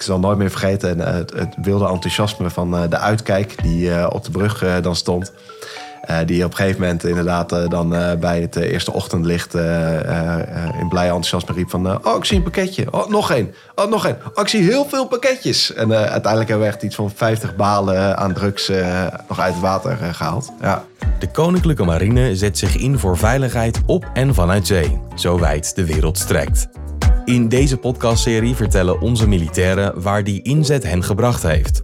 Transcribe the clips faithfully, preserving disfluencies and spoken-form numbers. ik zal nooit meer vergeten. En, uh, het, het wilde enthousiasme van uh, de uitkijk die uh, op de brug uh, dan stond. Uh, die op een gegeven moment inderdaad uh, dan uh, bij het uh, eerste ochtendlicht uh, uh, in blij enthousiasme riep van... Uh, oh, ik zie een pakketje. Oh, nog één. Oh, nog één. Oh, ik zie heel veel pakketjes. En uh, uiteindelijk hebben we echt iets van vijftig balen aan drugs uh, nog uit het water uh, gehaald. Ja. De Koninklijke Marine zet zich in voor veiligheid op en vanuit zee. Zo wijd de wereld strekt. In deze podcastserie vertellen onze militairen waar die inzet hen gebracht heeft.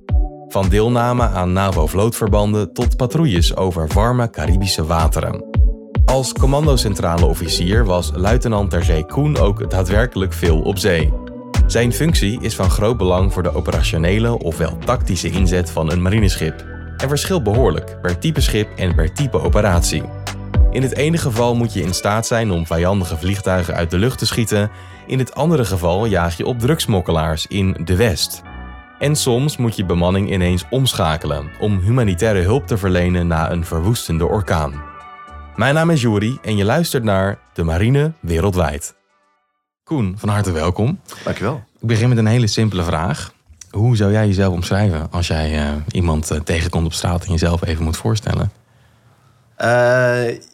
Van deelname aan NAVO-vlootverbanden tot patrouilles over warme Caribische wateren. Als commandocentrale officier was luitenant ter zee Koen ook daadwerkelijk veel op zee. Zijn functie is van groot belang voor de operationele ofwel tactische inzet van een marineschip. En verschilt behoorlijk per type schip en per type operatie. In het ene geval moet je in staat zijn om vijandige vliegtuigen uit de lucht te schieten. In het andere geval jaag je op drugsmokkelaars in de West. En soms moet je bemanning ineens omschakelen om humanitaire hulp te verlenen na een verwoestende orkaan. Mijn naam is Juri en je luistert naar De Marine Wereldwijd. Koen, van harte welkom. Dankjewel. Ik begin met een hele simpele vraag. Hoe zou jij jezelf omschrijven als jij uh, iemand uh, tegenkomt op straat en jezelf even moet voorstellen? Uh,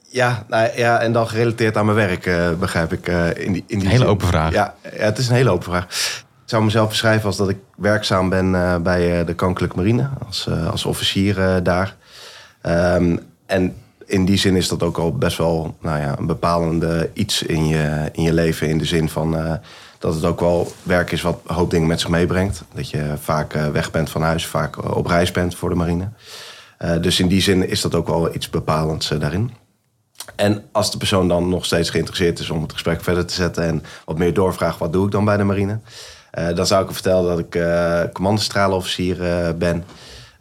ja, nou, ja, en dan gerelateerd aan mijn werk, uh, begrijp ik. Uh, in die, in die een hele zin. Open vraag. Ja, ja, het is een hele open vraag. Ik zou mezelf beschrijven als dat ik werkzaam ben uh, bij uh, de Koninklijke Marine. Als, uh, als officier uh, daar. Um, en in die zin is dat ook al best wel nou ja, een bepalende iets in je, in je leven. In de zin van uh, dat het ook wel werk is wat een hoop dingen met zich meebrengt. Dat je vaak uh, weg bent van huis, vaak uh, op reis bent voor de marine. Uh, dus in die zin is dat ook wel iets bepalends uh, daarin. En als de persoon dan nog steeds geïnteresseerd is om het gesprek verder te zetten... en wat meer doorvraagt, wat doe ik dan bij de marine... Uh, dan zou ik vertellen dat ik uh, commandocentraleofficier uh, ben.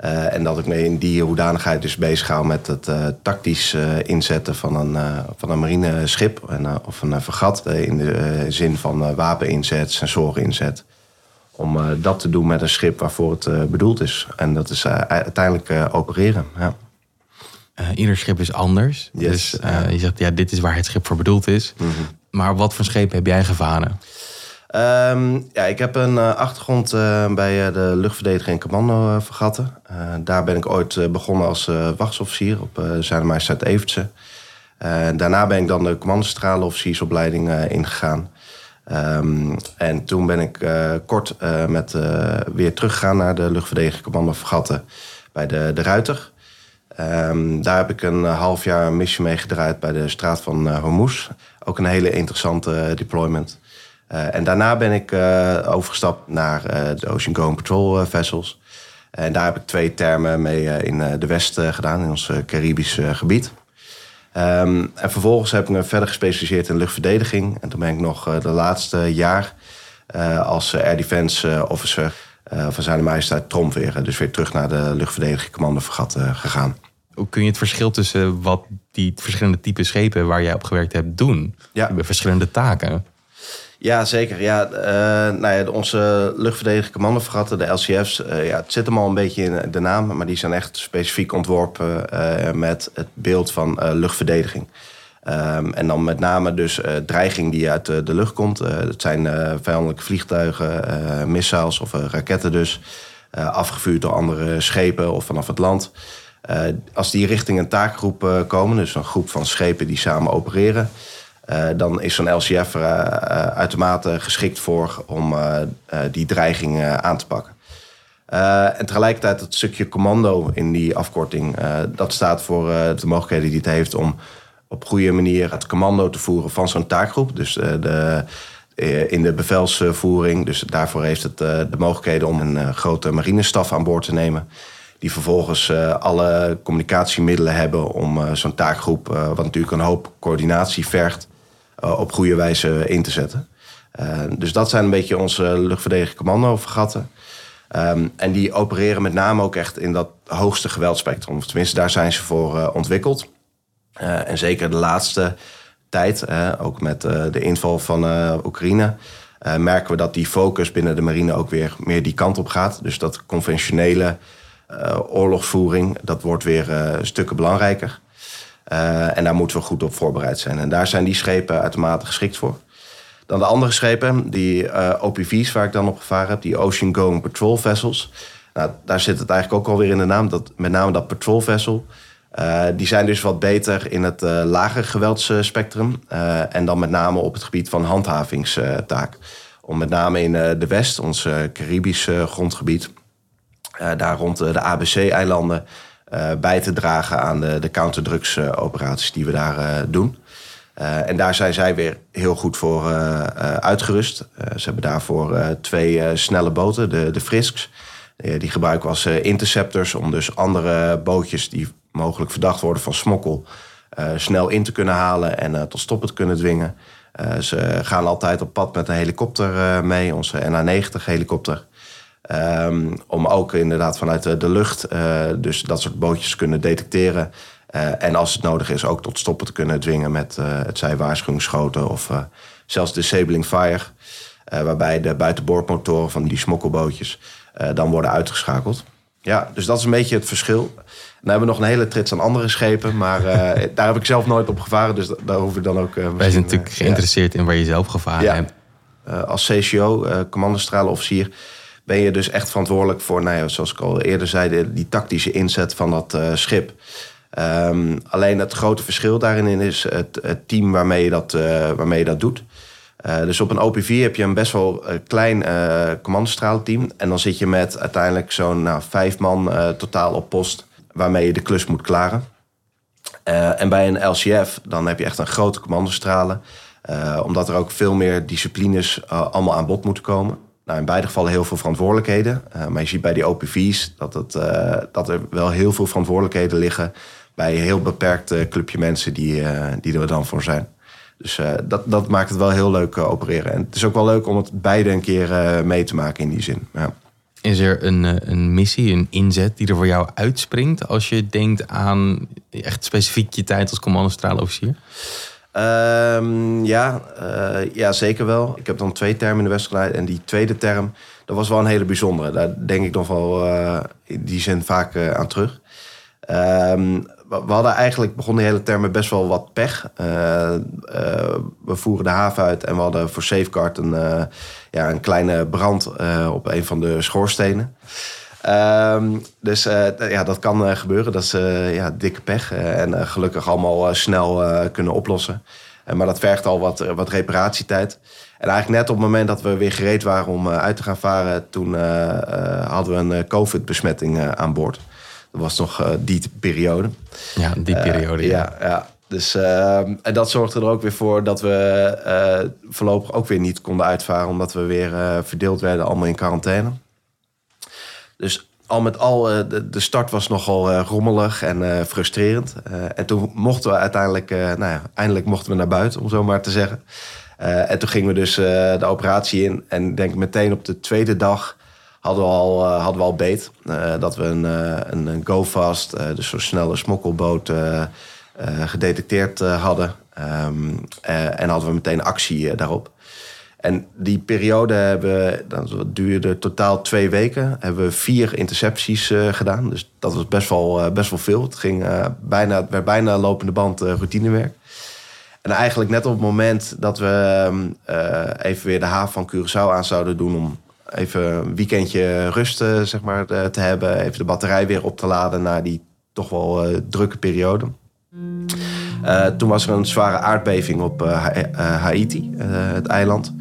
Uh, en dat ik me in die hoedanigheid dus bezig hou met het uh, tactisch uh, inzetten van een, uh, van een marineschip. En, uh, of een uh, fregat uh, in de uh, zin van uh, wapeninzet, sensoreninzet. Om uh, dat te doen met een schip waarvoor het uh, bedoeld is. En dat is uh, uiteindelijk uh, opereren. Ja. Uh, ieder schip is anders. Yes, dus uh, ja. je zegt, ja, dit is waar het schip voor bedoeld is. Mm-hmm. Maar wat voor schip heb jij gevaren? Um, ja, ik heb een uh, achtergrond uh, bij uh, de luchtverdediging en commando uh, fregatten. Uh, daar ben ik ooit uh, begonnen als uh, wachtsofficier op uh, Zuidemaas-Zuid-Evertse. Uh, daarna ben ik dan de commandocentraleofficiersopleiding uh, ingegaan. Um, en toen ben ik uh, kort uh, met, uh, weer teruggegaan naar de luchtverdediging en commando fregatten bij de, de Ruyter. Um, daar heb ik een uh, half jaar een missie mee gedraaid bij de straat van uh, Hormuz. Ook een hele interessante uh, deployment. Uh, en daarna ben ik uh, overgestapt naar uh, de Ocean Going Patrol uh, vessels. En daar heb ik twee termen mee uh, in uh, de West uh, gedaan, in ons uh, Caribisch uh, gebied. Um, en vervolgens heb ik me verder gespecialiseerd in luchtverdediging. En toen ben ik nog uh, de laatste jaar uh, als uh, Air Defense uh, Officer uh, van Zuidemaas-Zuid Tromp weer. Uh, dus weer terug naar de luchtverdediging commandovergat uh, gegaan. Hoe kun je het verschil tussen wat die verschillende typen schepen waar jij op gewerkt hebt doen? Ja. Verschillende taken. Ja, zeker. Ja, uh, nou ja, onze luchtverdediging commandofregatten, de L C F's... Uh, ja, het zit hem al een beetje in de naam... maar die zijn echt specifiek ontworpen uh, met het beeld van uh, luchtverdediging. Um, en dan met name dus uh, dreiging die uit uh, de lucht komt. Uh, dat zijn uh, vijandelijke vliegtuigen, uh, missiles of uh, raketten dus... Uh, afgevuurd door andere schepen of vanaf het land. Uh, als die richting een taakgroep uh, komen, dus een groep van schepen die samen opereren... Uh, dan is zo'n L C F er uh, uh, uitermate geschikt voor om uh, uh, die dreiging uh, aan te pakken. Uh, en tegelijkertijd het stukje commando in die afkorting... Uh, dat staat voor uh, de mogelijkheden die het heeft om op goede manier... het commando te voeren van zo'n taakgroep. Dus uh, de, uh, in de bevelsvoering. Dus daarvoor heeft het uh, de mogelijkheden om een uh, grote marinestaf aan boord te nemen... die vervolgens uh, alle communicatiemiddelen hebben om uh, zo'n taakgroep... Uh, wat natuurlijk een hoop coördinatie vergt... Uh, op goede wijze in te zetten. Uh, dus dat zijn een beetje onze luchtverdediging commando-fregatten. Um, en die opereren met name ook echt in dat hoogste geweldspectrum. Of tenminste, daar zijn ze voor uh, ontwikkeld. Uh, en zeker de laatste tijd, uh, ook met uh, de inval van uh, Oekraïne... Uh, merken we dat die focus binnen de marine ook weer meer die kant op gaat. Dus dat conventionele uh, oorlogsvoering, dat wordt weer uh, stukken belangrijker. Uh, en daar moeten we goed op voorbereid zijn. En daar zijn die schepen uitermate geschikt voor. Dan de andere schepen, die uh, O P V's waar ik dan op gevaren heb, die Ocean Going Patrol Vessels. Nou, daar zit het eigenlijk ook alweer in de naam, dat, met name dat patrol vessel. Uh, die zijn dus wat beter in het uh, lage geweldsspectrum. Uh, en dan met name op het gebied van handhavingstaak. Om met name in uh, de West, ons uh, Caribisch uh, grondgebied, uh, daar rond uh, de A B C-eilanden uh, bij te dragen aan de, de counterdrugsoperaties uh, die we daar uh, doen. Uh, en daar zijn zij weer heel goed voor uh, uh, uitgerust. Uh, ze hebben daarvoor uh, twee uh, snelle boten, de, de Frisks. Uh, die gebruiken we als uh, interceptors om dus andere bootjes die mogelijk verdacht worden van smokkel uh, snel in te kunnen halen en uh, tot stoppen te kunnen dwingen. Uh, ze gaan altijd op pad met een helikopter uh, mee, onze N H negentig helikopter. Um, om ook inderdaad vanuit de, de lucht uh, dus dat soort bootjes kunnen detecteren. Uh, en als het nodig is ook tot stoppen te kunnen dwingen met uh, het zij waarschuwingsschoten of uh, zelfs disabling fire. Uh, waarbij de buitenboordmotoren van die smokkelbootjes uh, dan worden uitgeschakeld. Ja, dus dat is een beetje het verschil. Dan hebben we nog een hele trits aan andere schepen, maar uh, daar heb ik zelf nooit op gevaren. Dus da- daar hoef ik dan ook... Uh, Wij zijn natuurlijk uh, geïnteresseerd ja. in waar je zelf gevaren ja. hebt. Uh, als C C O, uh, commandostralenofficier, ben je dus echt verantwoordelijk voor, nou ja, zoals ik al eerder zei, de, die tactische inzet van dat uh, schip. Um, alleen het grote verschil daarin is het, het team waarmee je dat, uh, waarmee je dat doet. Uh, dus op een O P V heb je een best wel uh, klein uh, commandostralenteam. En dan zit je met uiteindelijk zo'n nou, vijf man uh, totaal op post, waarmee je de klus moet klaren. Uh, en bij een L C F, dan heb je echt een grote commandostralen. Uh, omdat er ook veel meer disciplines uh, allemaal aan bod moeten komen. Nou, in beide gevallen heel veel verantwoordelijkheden. Uh, maar je ziet bij die O P V's dat, het, uh, dat er wel heel veel verantwoordelijkheden liggen bij een heel beperkt uh, clubje mensen die, uh, die er dan voor zijn. Dus uh, dat, dat maakt het wel heel leuk uh, opereren. En het is ook wel leuk om het beide een keer uh, mee te maken in die zin. Ja. Is er een, een missie, een inzet die er voor jou uitspringt als je denkt aan echt specifiek je tijd als commandostralenofficier? Um, ja, uh, ja, zeker wel. Ik heb dan twee termen in de West geleid. En die tweede term, dat was wel een hele bijzondere. Daar denk ik nog wel uh, in die zin vaak uh, aan terug. Um, we hadden eigenlijk, begon die hele term met best wel wat pech. Uh, uh, we voeren de haven uit en we hadden voor Safeguard een, uh, ja, een kleine brand uh, op een van de schoorstenen. Um, dus uh, d- ja, dat kan uh, gebeuren. Dat is uh, ja, dikke pech. Uh, en uh, gelukkig allemaal uh, snel uh, kunnen oplossen. Uh, maar dat vergt al wat, wat reparatietijd. En eigenlijk net op het moment dat we weer gereed waren om uh, uit te gaan varen, toen uh, uh, hadden we een uh, COVID-besmetting uh, aan boord. Dat was nog uh, die periode. Ja, die periode. Uh, ja. Ja, ja. Dus, uh, en dat zorgde er ook weer voor dat we uh, voorlopig ook weer niet konden uitvaren, omdat we weer uh, verdeeld werden, allemaal in quarantaine. Dus al met al, uh, de, de start was nogal uh, rommelig en uh, frustrerend. Uh, en toen mochten we uiteindelijk, uh, nou ja, eindelijk mochten we naar buiten, om zo maar te zeggen. Uh, en toen gingen we dus uh, de operatie in. En denk ik meteen op de tweede dag hadden we al, uh, hadden we al beet. Uh, dat we een, uh, een, een go-fast, uh, dus zo'n snelle smokkelboot, uh, uh, gedetecteerd uh, hadden. Um, uh, en hadden we meteen actie uh, daarop. En die periode hebben, dat duurde totaal twee weken. Hebben we vier intercepties uh, gedaan. Dus dat was best wel, uh, best wel veel. Het ging, uh, bijna, het werd bijna lopende band uh, routinewerk. En eigenlijk net op het moment dat we uh, even weer de haven van Curaçao aan zouden doen, om even een weekendje rust uh, zeg maar, uh, te hebben. Even de batterij weer op te laden na die toch wel uh, drukke periode. Uh, toen was er een zware aardbeving op uh, ha- uh, Haïti, uh, het eiland.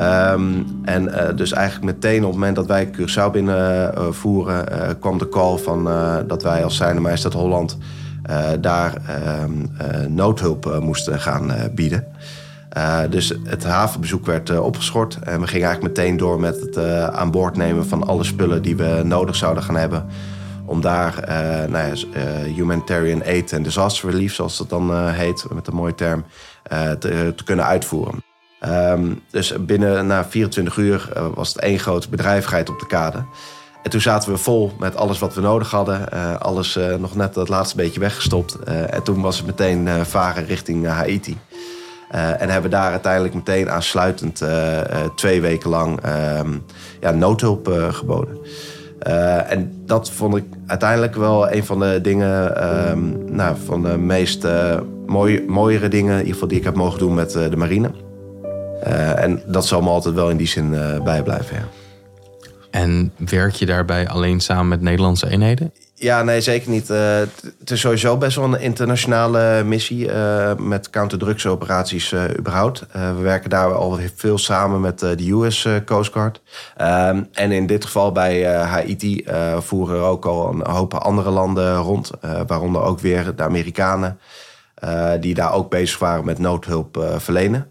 Um, en uh, dus eigenlijk meteen op het moment dat wij Curaçao binnenvoeren, uh, uh, kwam de call van uh, dat wij als Zr.Ms. Holland uh, daar um, uh, noodhulp uh, moesten gaan uh, bieden. Uh, dus het havenbezoek werd uh, opgeschort. En we gingen eigenlijk meteen door met het uh, aan boord nemen van alle spullen die we nodig zouden gaan hebben, om daar uh, nou ja, uh, humanitarian aid en disaster relief, zoals dat dan uh, heet, met een mooie term, uh, te, te kunnen uitvoeren. Um, dus binnen na vierentwintig uur uh, was het één grote bedrijvigheid op de kade. En toen zaten we vol met alles wat we nodig hadden. Uh, alles uh, nog net dat laatste beetje weggestopt. Uh, en toen was het meteen uh, varen richting uh, Haïti. Uh, en hebben daar uiteindelijk meteen aansluitend uh, uh, twee weken lang uh, ja, noodhulp uh, geboden. Uh, en dat vond ik uiteindelijk wel een van de dingen, uh, nou, van de meest uh, mooie, mooiere dingen, in ieder geval die ik heb mogen doen met uh, de marine. Uh, en dat zal me altijd wel in die zin uh, bijblijven, ja. En werk je daarbij alleen samen met Nederlandse eenheden? Ja, nee, zeker niet. Uh, het is sowieso best wel een internationale missie uh, met counterdrugsoperaties uh, überhaupt. Uh, we werken daar al veel samen met uh, de U S Coast Guard. Uh, en in dit geval bij uh, Haïti uh, voeren er ook al een hoop andere landen rond. Uh, waaronder ook weer de Amerikanen uh, die daar ook bezig waren met noodhulp uh, verlenen.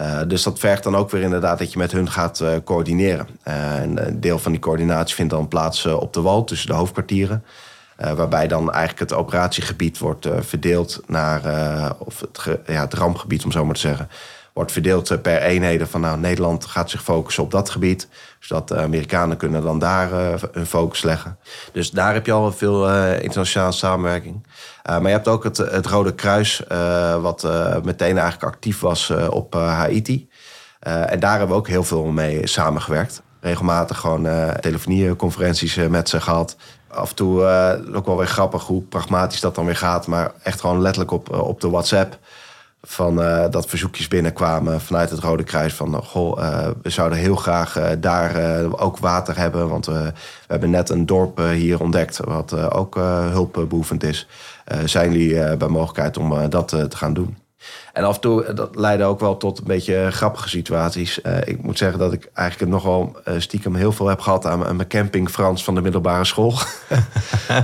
Uh, dus dat vergt dan ook weer inderdaad dat je met hun gaat uh, coördineren. Uh, en een deel van die coördinatie vindt dan plaats uh, op de wal tussen de hoofdkwartieren. Uh, waarbij dan eigenlijk het operatiegebied wordt uh, verdeeld naar... Uh, of het, ge, ja, het rampgebied, om zo maar te zeggen, wordt verdeeld uh, per eenheden. Van nou, Nederland gaat zich focussen op dat gebied. Zodat de Amerikanen kunnen dan daar uh, hun focus leggen. Dus daar heb je al veel uh, internationale samenwerking. Uh, maar je hebt ook het, het Rode Kruis, uh, wat uh, meteen eigenlijk actief was uh, op uh, Haïti. Uh, en daar hebben we ook heel veel mee samengewerkt. Regelmatig gewoon uh, telefonieconferenties uh, met ze gehad. Af en toe uh, ook wel weer grappig hoe pragmatisch dat dan weer gaat. Maar echt gewoon letterlijk op, uh, op de WhatsApp. Van uh, dat verzoekjes binnenkwamen vanuit het Rode Kruis. Van goh, uh, we zouden heel graag uh, daar uh, ook water hebben. Want uh, we hebben net een dorp uh, hier ontdekt. Wat uh, ook uh, hulpbehoevend is. Uh, zijn jullie uh, bij mogelijkheid om uh, dat uh, te gaan doen? En af en toe, dat leidde ook wel tot een beetje grappige situaties. Uh, ik moet zeggen dat ik eigenlijk nogal uh, stiekem heel veel heb gehad aan, aan mijn camping Frans van de middelbare school.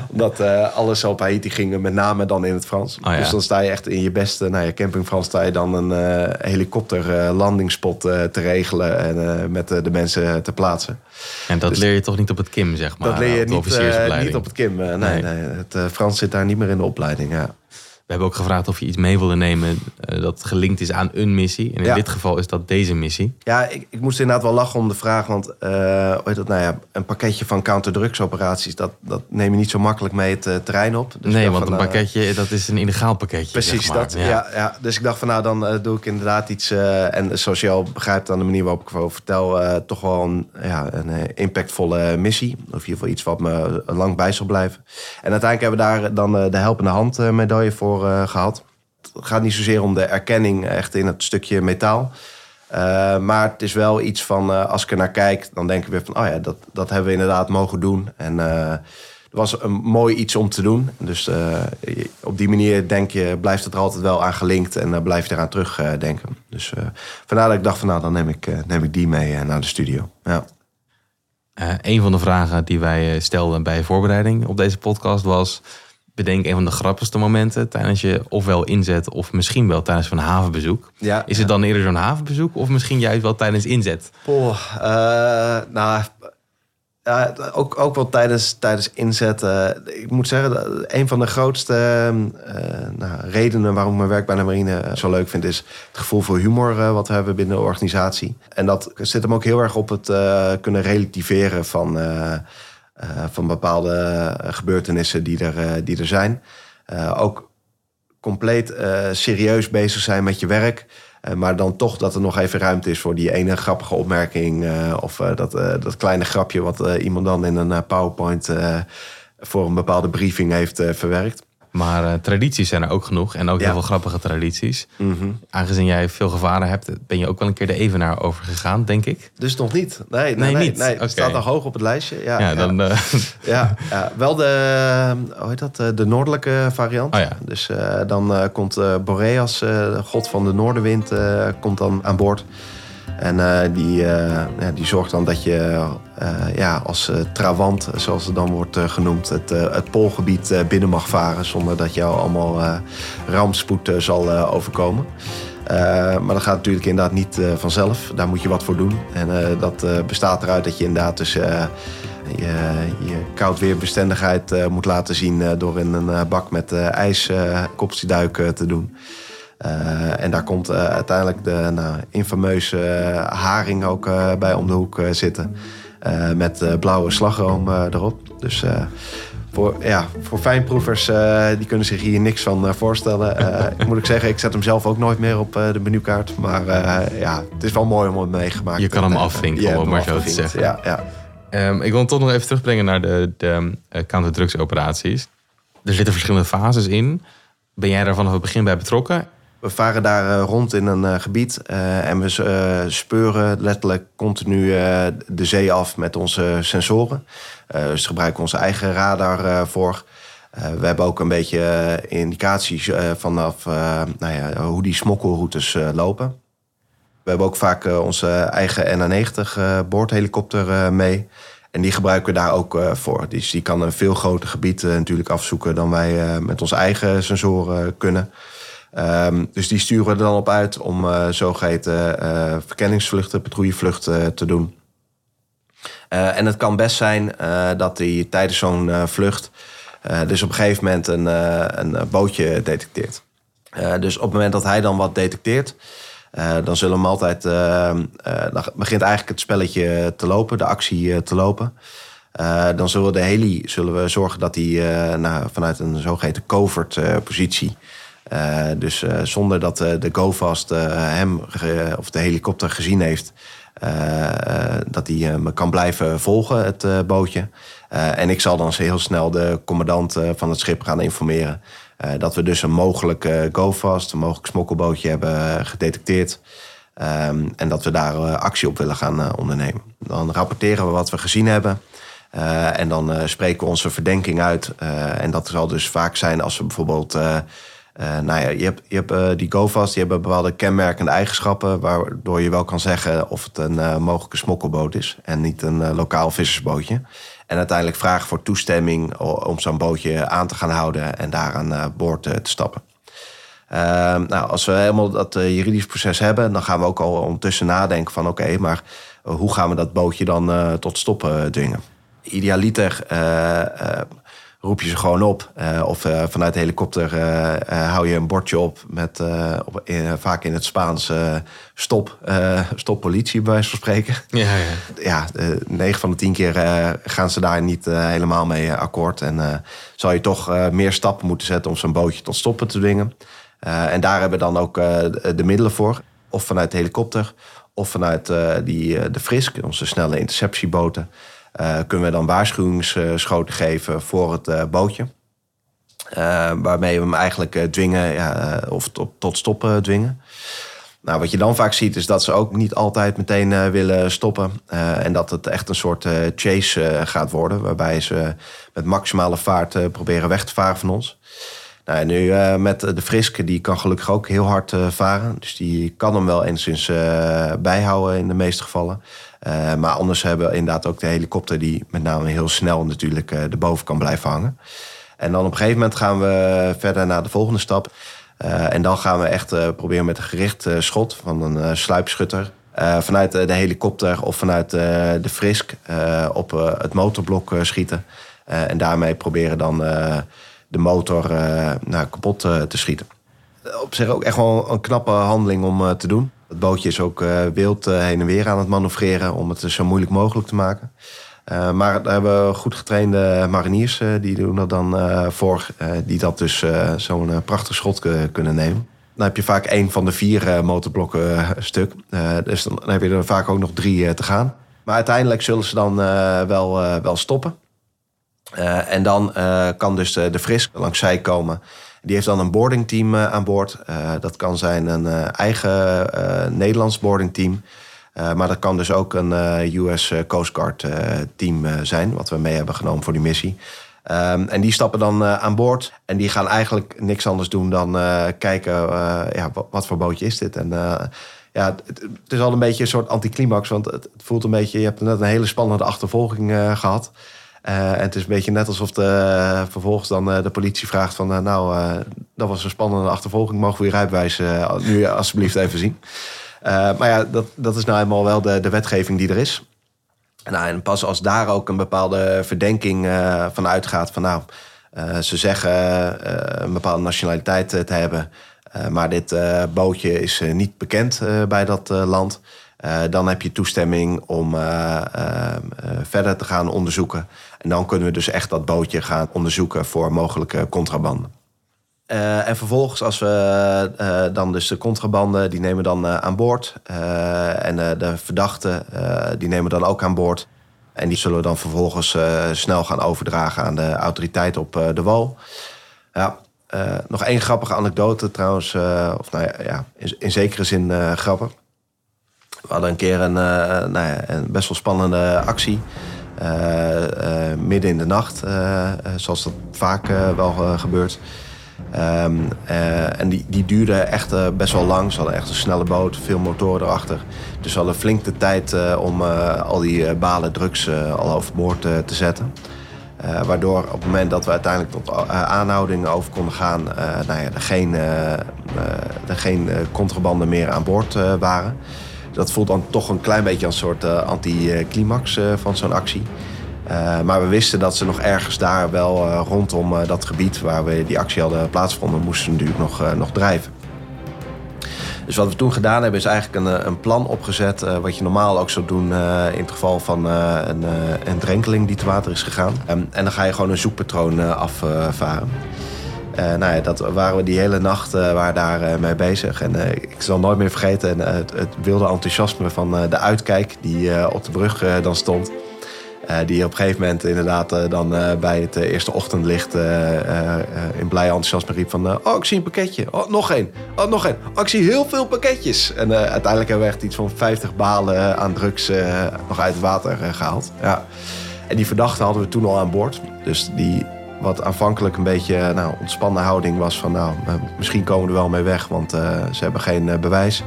Omdat uh, alles op Haïti ging, met name dan in het Frans. Oh, ja. Dus dan sta je echt in je beste, nou ja, camping Frans, sta je dan een uh, helikopter uh, landingspot uh, te regelen en uh, met uh, de mensen te plaatsen. En dat dus, leer je toch niet op het K I M, zeg maar? Dat leer je niet, uh, niet op het K I M. Uh, nee, nee. nee, het uh, Frans zit daar niet meer in de opleiding, ja. We hebben ook gevraagd of je iets mee wilde nemen dat gelinkt is aan een missie. En in ja. dit geval is dat deze missie. Ja, ik, ik moest inderdaad wel lachen om de vraag. Want uh, hoe heet dat, nou ja, een pakketje van counterdrugsoperaties, dat, dat neem je niet zo makkelijk mee het uh, terrein op. Dus nee, want van, een pakketje, uh, dat is een illegaal pakketje. Precies, zeg maar. dat. Ja. Ja, ja. Dus ik dacht van nou, dan uh, doe ik inderdaad iets. Uh, en zoals je al begrijpt aan de manier waarop ik het vertel, uh, toch wel een, ja, een impactvolle missie. Of in ieder geval iets wat me lang bij zal blijven. En uiteindelijk hebben we daar dan uh, de helpende hand uh, medaille voor gehad. Het gaat niet zozeer om de erkenning echt in het stukje metaal. Uh, maar het is wel iets van, uh, als ik er naar kijk, dan denk ik weer van, oh ja, dat, dat hebben we inderdaad mogen doen. En uh, er was een mooi iets om te doen. Dus uh, op die manier denk je, blijft het er altijd wel aan gelinkt en uh, blijf je eraan terugdenken. Uh, dus uh, vandaar dat ik dacht van, nou, dan neem ik, uh, neem ik die mee uh, naar de studio. Ja. Uh, een van de vragen die wij stelden bij voorbereiding op deze podcast was: bedenk een van de grappigste momenten tijdens je ofwel inzet of misschien wel tijdens een havenbezoek. Ja, is het ja. dan eerder zo'n havenbezoek of misschien juist wel tijdens inzet? Oh, uh, nou, uh, ook, ook wel tijdens, tijdens inzet. Uh, ik moet zeggen, een van de grootste uh, nou, redenen waarom ik mijn werk bij de marine zo leuk vind is het gevoel voor humor uh, wat we hebben binnen de organisatie. En dat zit hem ook heel erg op het uh, kunnen relativeren van... Uh, Uh, van bepaalde uh, gebeurtenissen die er, uh, die er zijn. Uh, ook compleet uh, serieus bezig zijn met je werk. Uh, maar dan toch dat er nog even ruimte is voor die ene grappige opmerking. Uh, of uh, dat, uh, dat kleine grapje wat uh, iemand dan in een uh, PowerPoint uh, voor een bepaalde briefing heeft uh, verwerkt. Maar uh, tradities zijn er ook genoeg. En ook ja. heel veel grappige tradities. Mm-hmm. Aangezien jij veel gevaren hebt, ben je ook wel een keer de evenaar over gegaan, denk ik. Dus nog niet. Nee, nee, nee, nee, niet. nee. Okay. Staat nog hoog op het lijstje. Ja, ja, ja. Dan, uh... ja, ja. Wel de, hoe heet dat, de noordelijke variant. Oh, ja. Dus uh, dan uh, komt uh, Boreas, uh, de god van de noordenwind, uh, komt dan aan boord. En uh, die, uh, ja, die zorgt dan dat je uh, ja, als uh, trawant, zoals het dan wordt uh, genoemd, het, uh, het poolgebied uh, binnen mag varen zonder dat jou allemaal uh, rampspoed uh, zal uh, overkomen. Uh, maar dat gaat natuurlijk inderdaad niet uh, vanzelf. Daar moet je wat voor doen. En uh, dat uh, bestaat eruit dat je inderdaad dus, uh, je, je koudweerbestendigheid uh, moet laten zien uh, door in een uh, bak met uh, ijs uh, kopsieduiken uh, te doen. Uh, en daar komt uh, uiteindelijk de nou, infameuze uh, haring ook uh, bij om de hoek uh, zitten. Uh, met uh, blauwe slagroom uh, erop. Dus uh, voor, ja, voor fijnproevers, uh, die kunnen zich hier niks van uh, voorstellen. Uh, ik moet ik zeggen, ik zet hem zelf ook nooit meer op uh, de menukaart. Maar uh, ja, het is wel mooi om het meegemaakt. Je kan hem afvinken, uh, om maar zo te zeggen. Ja, ja. Um, ik wil hem toch nog even terugbrengen naar de, de uh, counterdrugsoperaties. Er zitten verschillende fases in. Ben jij daar vanaf het begin bij betrokken? We varen daar uh, rond in een uh, gebied uh, en we uh, speuren letterlijk continu uh, de zee af met onze sensoren. Uh, dus gebruiken onze eigen radar uh, voor. Uh, we hebben ook een beetje uh, indicaties uh, vanaf uh, nou ja, hoe die smokkelroutes uh, lopen. We hebben ook vaak uh, onze eigen N H negentig uh, boordhelikopter uh, mee. En die gebruiken we daar ook uh, voor. Dus die kan een veel groter gebied uh, natuurlijk afzoeken dan wij uh, met onze eigen sensoren uh, kunnen. Um, dus die sturen we er dan op uit om uh, zogeheten uh, verkenningsvluchten, patrouillevluchten uh, te doen. Uh, en het kan best zijn uh, dat die tijdens zo'n uh, vlucht uh, dus op een gegeven moment een, uh, een bootje detecteert. Uh, dus op het moment dat hij dan wat detecteert, uh, dan zullen we hem altijd, uh, uh, dan begint eigenlijk het spelletje te lopen, de actie uh, te lopen. Uh, dan zullen we de heli zullen we zorgen dat hij uh, nou, vanuit een zogeheten covert uh, positie. Uh, dus uh, zonder dat uh, de GoFast uh, hem uh, of de helikopter gezien heeft, uh, uh, dat hij me uh, kan blijven volgen, het uh, bootje. Uh, en ik zal dan heel snel de commandant uh, van het schip gaan informeren. Uh, dat we dus een mogelijk uh, GoFast, een mogelijk smokkelbootje hebben uh, gedetecteerd. Um, en dat we daar uh, actie op willen gaan uh, ondernemen. Dan rapporteren we wat we gezien hebben. Uh, en dan uh, spreken we onze verdenking uit. Uh, en dat zal dus vaak zijn als we bijvoorbeeld... Uh, Uh, nou ja, je hebt, je hebt uh, die GoFast, die hebben bepaalde kenmerkende eigenschappen, waardoor je wel kan zeggen of het een uh, mogelijke smokkelboot is en niet een uh, lokaal vissersbootje. En uiteindelijk vragen voor toestemming om zo'n bootje aan te gaan houden en daar aan uh, boord uh, te stappen. Uh, nou, als we helemaal dat uh, juridisch proces hebben, dan gaan we ook al ondertussen nadenken van oké, okay, maar uh, hoe gaan we dat bootje dan uh, tot stoppen dwingen? Idealiter... Uh, uh, roep je ze gewoon op. Uh, of uh, vanuit de helikopter uh, uh, hou je een bordje op met uh, op, uh, vaak in het Spaans uh, stop, uh, stop politie, bij wijze van spreken. Ja, ja. ja uh, negen van de tien keer uh, gaan ze daar niet uh, helemaal mee uh, akkoord. En uh, zal je toch uh, meer stappen moeten zetten om zo'n bootje tot stoppen te dwingen. Uh, en daar hebben we dan ook uh, de middelen voor. Of vanuit de helikopter, of vanuit uh, die, uh, de Frisk, onze snelle interceptieboten. Uh, kunnen we dan waarschuwingsschoten geven voor het uh, bootje. Uh, waarmee we hem eigenlijk uh, dwingen, ja, uh, of tot, tot stoppen dwingen. Nou, wat je dan vaak ziet is dat ze ook niet altijd meteen uh, willen stoppen. Uh, en dat het echt een soort uh, chase uh, gaat worden. Waarbij ze met maximale vaart uh, proberen weg te varen van ons. Nou, en nu uh, met de Frisk, die kan gelukkig ook heel hard uh, varen. Dus die kan hem wel enigszins uh, bijhouden in de meeste gevallen. Uh, maar anders hebben we inderdaad ook de helikopter die met name heel snel natuurlijk uh, erboven kan blijven hangen. En dan op een gegeven moment gaan we verder naar de volgende stap. Uh, en dan gaan we echt uh, proberen met een gericht uh, schot van een uh, sluipschutter. Uh, vanuit de helikopter of vanuit uh, de Frisk uh, op uh, het motorblok uh, schieten. Uh, en daarmee proberen dan uh, de motor uh, nou, kapot uh, te schieten. Op zich ook echt wel een knappe handeling om uh, te doen. Het bootje is ook uh, wild uh, heen en weer aan het manoeuvreren om het zo moeilijk mogelijk te maken. Uh, maar daar hebben we goed getrainde mariniers, uh, die doen dat dan uh, voor, uh, die dat dus uh, zo'n uh, prachtig schot uh, kunnen nemen. Dan heb je vaak één van de vier uh, motorblokken uh, stuk. Uh, dus dan heb je er vaak ook nog drie uh, te gaan. Maar uiteindelijk zullen ze dan uh, wel, uh, wel stoppen. Uh, en dan uh, kan dus de, de Frisk langzij komen. Die heeft dan een boardingteam aan boord. Uh, dat kan zijn een uh, eigen uh, Nederlands boardingteam. Uh, maar dat kan dus ook een uh, U S Coast Guard uh, team uh, zijn. Wat we mee hebben genomen voor die missie. Um, en die stappen dan uh, aan boord. En die gaan eigenlijk niks anders doen dan uh, kijken... Uh, ja, wat voor bootje is dit? En uh, ja, het, het is al een beetje een soort anticlimax. Want het, het voelt een beetje... Je hebt net een hele spannende achtervolging uh, gehad. Uh, en het is een beetje net alsof de, uh, vervolgens dan uh, de politie vraagt van... Uh, nou, uh, dat was een spannende achtervolging. Mogen we je rijbewijs uh, nu alsjeblieft even zien? Uh, maar ja, dat, dat is nou helemaal wel de, de wetgeving die er is. Nou, en pas als daar ook een bepaalde verdenking uh, van uitgaat... van nou, uh, ze zeggen uh, een bepaalde nationaliteit uh, te hebben... Uh, maar dit uh, bootje is uh, niet bekend uh, bij dat uh, land... Uh, dan heb je toestemming om uh, uh, uh, verder te gaan onderzoeken. En dan kunnen we dus echt dat bootje gaan onderzoeken voor mogelijke contrabanden. Uh, en vervolgens als we uh, dan dus de contrabanden, die nemen we dan uh, aan boord. Uh, en uh, de verdachten, uh, die nemen we dan ook aan boord. En die zullen we dan vervolgens uh, snel gaan overdragen aan de autoriteit op uh, de wal. Ja. Uh, nog één grappige anekdote trouwens. Uh, of nou ja, ja in, in zekere zin uh, grappig. We hadden een keer een, uh, nou ja, een best wel spannende actie. Uh, uh, midden in de nacht. Uh, uh, zoals dat vaak uh, wel uh, gebeurt. Um, uh, en die, die duurde echt uh, best wel lang. Ze hadden echt een snelle boot, veel motoren erachter. Dus ze hadden flink de tijd uh, om uh, al die uh, balen drugs uh, al overboord uh, te zetten. Uh, waardoor op het moment dat we uiteindelijk tot uh, aanhoudingen over konden gaan... Uh, nou ja, er geen, uh, uh, er geen uh, contrabanden meer aan boord uh, waren. Dat voelt dan toch een klein beetje als een soort uh, anticlimax uh, van zo'n actie. Uh, maar we wisten dat ze nog ergens daar wel uh, rondom uh, dat gebied waar we die actie hadden plaatsvonden, moesten ze natuurlijk nog, uh, nog drijven. Dus wat we toen gedaan hebben is eigenlijk een, een plan opgezet, uh, wat je normaal ook zou doen uh, in het geval van uh, een, uh, een drenkeling die te water is gegaan. Um, en dan ga je gewoon een zoekpatroon uh, afvaren. Uh, nou ja, dat waren we die hele nacht uh, waren daar uh, mee bezig. En uh, ik zal nooit meer vergeten en, uh, het, het wilde enthousiasme van uh, de uitkijk die uh, op de brug uh, dan stond. Uh, die op een gegeven moment inderdaad uh, dan uh, bij het uh, eerste ochtendlicht uh, uh, in blij enthousiasme riep van... Uh, oh, ik zie een pakketje. Oh, nog één. Oh, nog één. Oh, ik zie heel veel pakketjes. En uh, uiteindelijk hebben we echt iets van vijftig balen aan drugs uh, nog uit het water uh, gehaald. Ja. En die verdachten hadden we toen al aan boord. Dus die wat aanvankelijk een beetje nou, ontspannen houding was van... nou, uh, misschien komen we er wel mee weg, want uh, ze hebben geen uh, bewijs.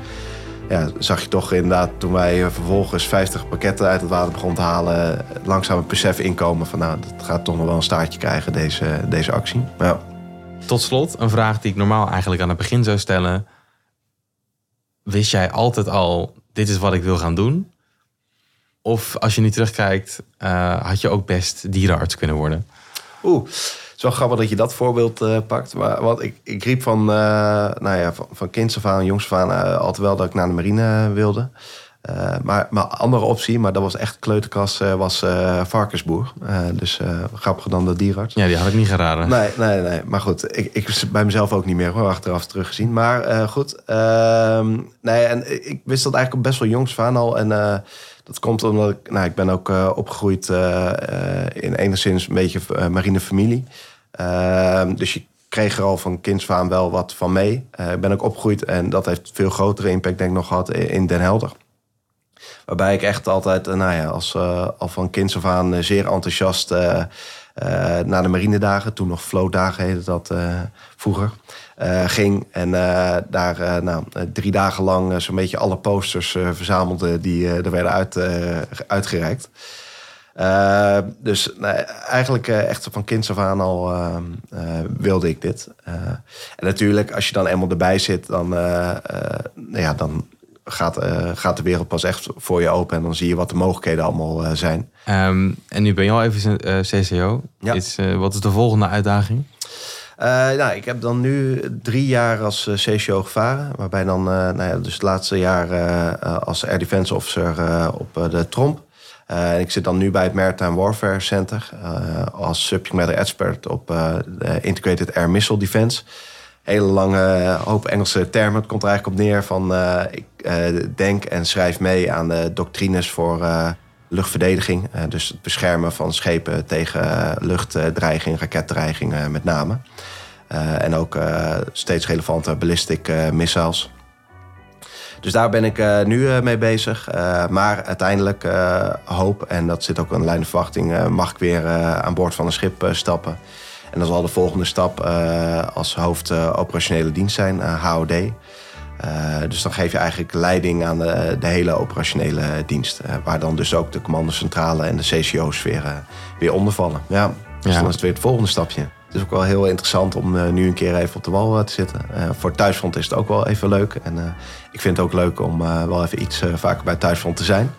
Ja, zag je toch inderdaad toen wij vervolgens vijftig pakketten uit het water begonnen te halen... langzaam het besef inkomen van nou, dat gaat toch nog wel een staartje krijgen, deze, deze actie. Ja. Tot slot, een vraag die ik normaal eigenlijk aan het begin zou stellen. Wist jij altijd al, dit is wat ik wil gaan doen? Of als je nu terugkijkt, uh, had je ook best dierenarts kunnen worden? Oeh. Het is wel grappig dat je dat voorbeeld uh, pakt. Maar wat ik, ik riep van, uh, nou ja, van, van kinds af aan, jongs af aan... Uh, altijd wel dat ik naar de marine wilde. Uh, maar mijn andere optie, maar dat was echt kleuterklas, uh, was uh, varkensboer. Uh, dus uh, grappiger dan de dierarts. Ja, die had ik niet geraden. Nee, nee, nee. Maar goed, ik, ik was bij mezelf ook niet meer hoor, achteraf teruggezien. Maar uh, goed, uh, nee, en ik wist dat eigenlijk best wel jongs af aan al... En, uh, dat komt omdat ik, nou, ik ben ook uh, opgegroeid uh, uh, in enigszins een beetje uh, marinefamilie. Uh, dus je kreeg er al van kinds aan wel wat van mee. Uh, ik ben ook opgegroeid en dat heeft veel grotere impact denk ik nog gehad in Den Helder. Waarbij ik echt altijd, uh, nou ja, als, uh, al van kinds af aan uh, zeer enthousiast uh, uh, naar de marinedagen, toen nog vlootdagen heette dat uh, vroeger, uh, ging. En uh, daar uh, nou, drie dagen lang uh, zo'n beetje alle posters uh, verzamelde die uh, er werden uit, uh, uitgereikt. Uh, dus nou, eigenlijk uh, echt van kinds af aan al uh, uh, wilde ik dit. Uh, en natuurlijk, als je dan eenmaal erbij zit, dan... Uh, uh, ja, dan Gaat, uh, gaat de wereld pas echt voor je open en dan zie je wat de mogelijkheden allemaal uh, zijn. Um, en nu ben je al even uh, C C O. Ja. Is, uh, wat is de volgende uitdaging? Uh, nou, ik heb dan nu drie jaar als C C O gevaren. Waarbij dan uh, nou ja, dus het laatste jaar uh, als Air Defense Officer uh, op uh, de Tromp. Uh, ik zit dan nu bij het Maritime Warfare Center. Uh, als subject matter expert op uh, de Integrated Air Missile Defense. Hele lange hoop Engelse termen. Het komt er eigenlijk op neer van... Uh, ik uh, denk en schrijf mee aan de doctrines voor uh, luchtverdediging. Uh, dus het beschermen van schepen tegen uh, luchtdreiging, raketdreigingen uh, met name. Uh, en ook uh, steeds relevante ballistic uh, missiles. Dus daar ben ik uh, nu uh, mee bezig. Uh, maar uiteindelijk uh, hoop, en dat zit ook in de lijn van verwachting... Uh, mag ik weer uh, aan boord van een schip uh, stappen... En dat zal de volgende stap uh, als hoofd uh, operationele dienst zijn, uh, H O D. Uh, dus dan geef je eigenlijk leiding aan de, de hele operationele dienst. Uh, waar dan dus ook de commandocentrale en de C C O's weer, uh, weer onder vallen. Ja, dus ja. Dan is het weer het volgende stapje. Het is ook wel heel interessant om uh, nu een keer even op de wal uh, te zitten. Uh, voor Thuisfront is het ook wel even leuk. En uh, ik vind het ook leuk om uh, wel even iets uh, vaker bij Thuisfront te zijn.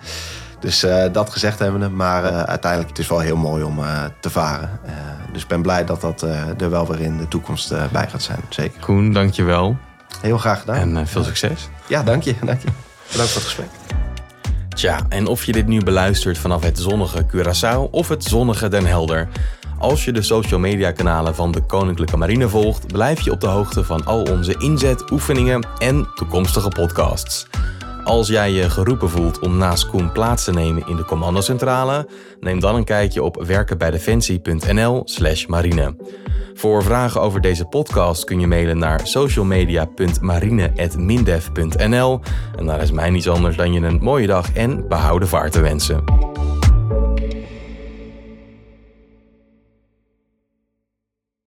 Dus uh, dat gezegd hebben we, maar uh, uiteindelijk het is wel heel mooi om uh, te varen. Uh, dus ik ben blij dat dat uh, er wel weer in de toekomst uh, bij gaat zijn, zeker. Koen, dank je wel. Heel graag gedaan. En uh, veel succes. Ja, dank je. Dank je. Bedankt voor het gesprek. Tja, en of je dit nu beluistert vanaf het zonnige Curaçao of het zonnige Den Helder... Als je de social media kanalen van de Koninklijke Marine volgt... blijf je op de hoogte van al onze inzet, oefeningen en toekomstige podcasts... Als jij je geroepen voelt om naast Koen plaats te nemen in de commandocentrale... neem dan een kijkje op werkenbijdefensie punt n l slash marine. Voor vragen over deze podcast kun je mailen naar socialmedia punt marine apenstaartje mindef punt n l. En daar is mij niets anders dan je een mooie dag en behouden vaart te wensen.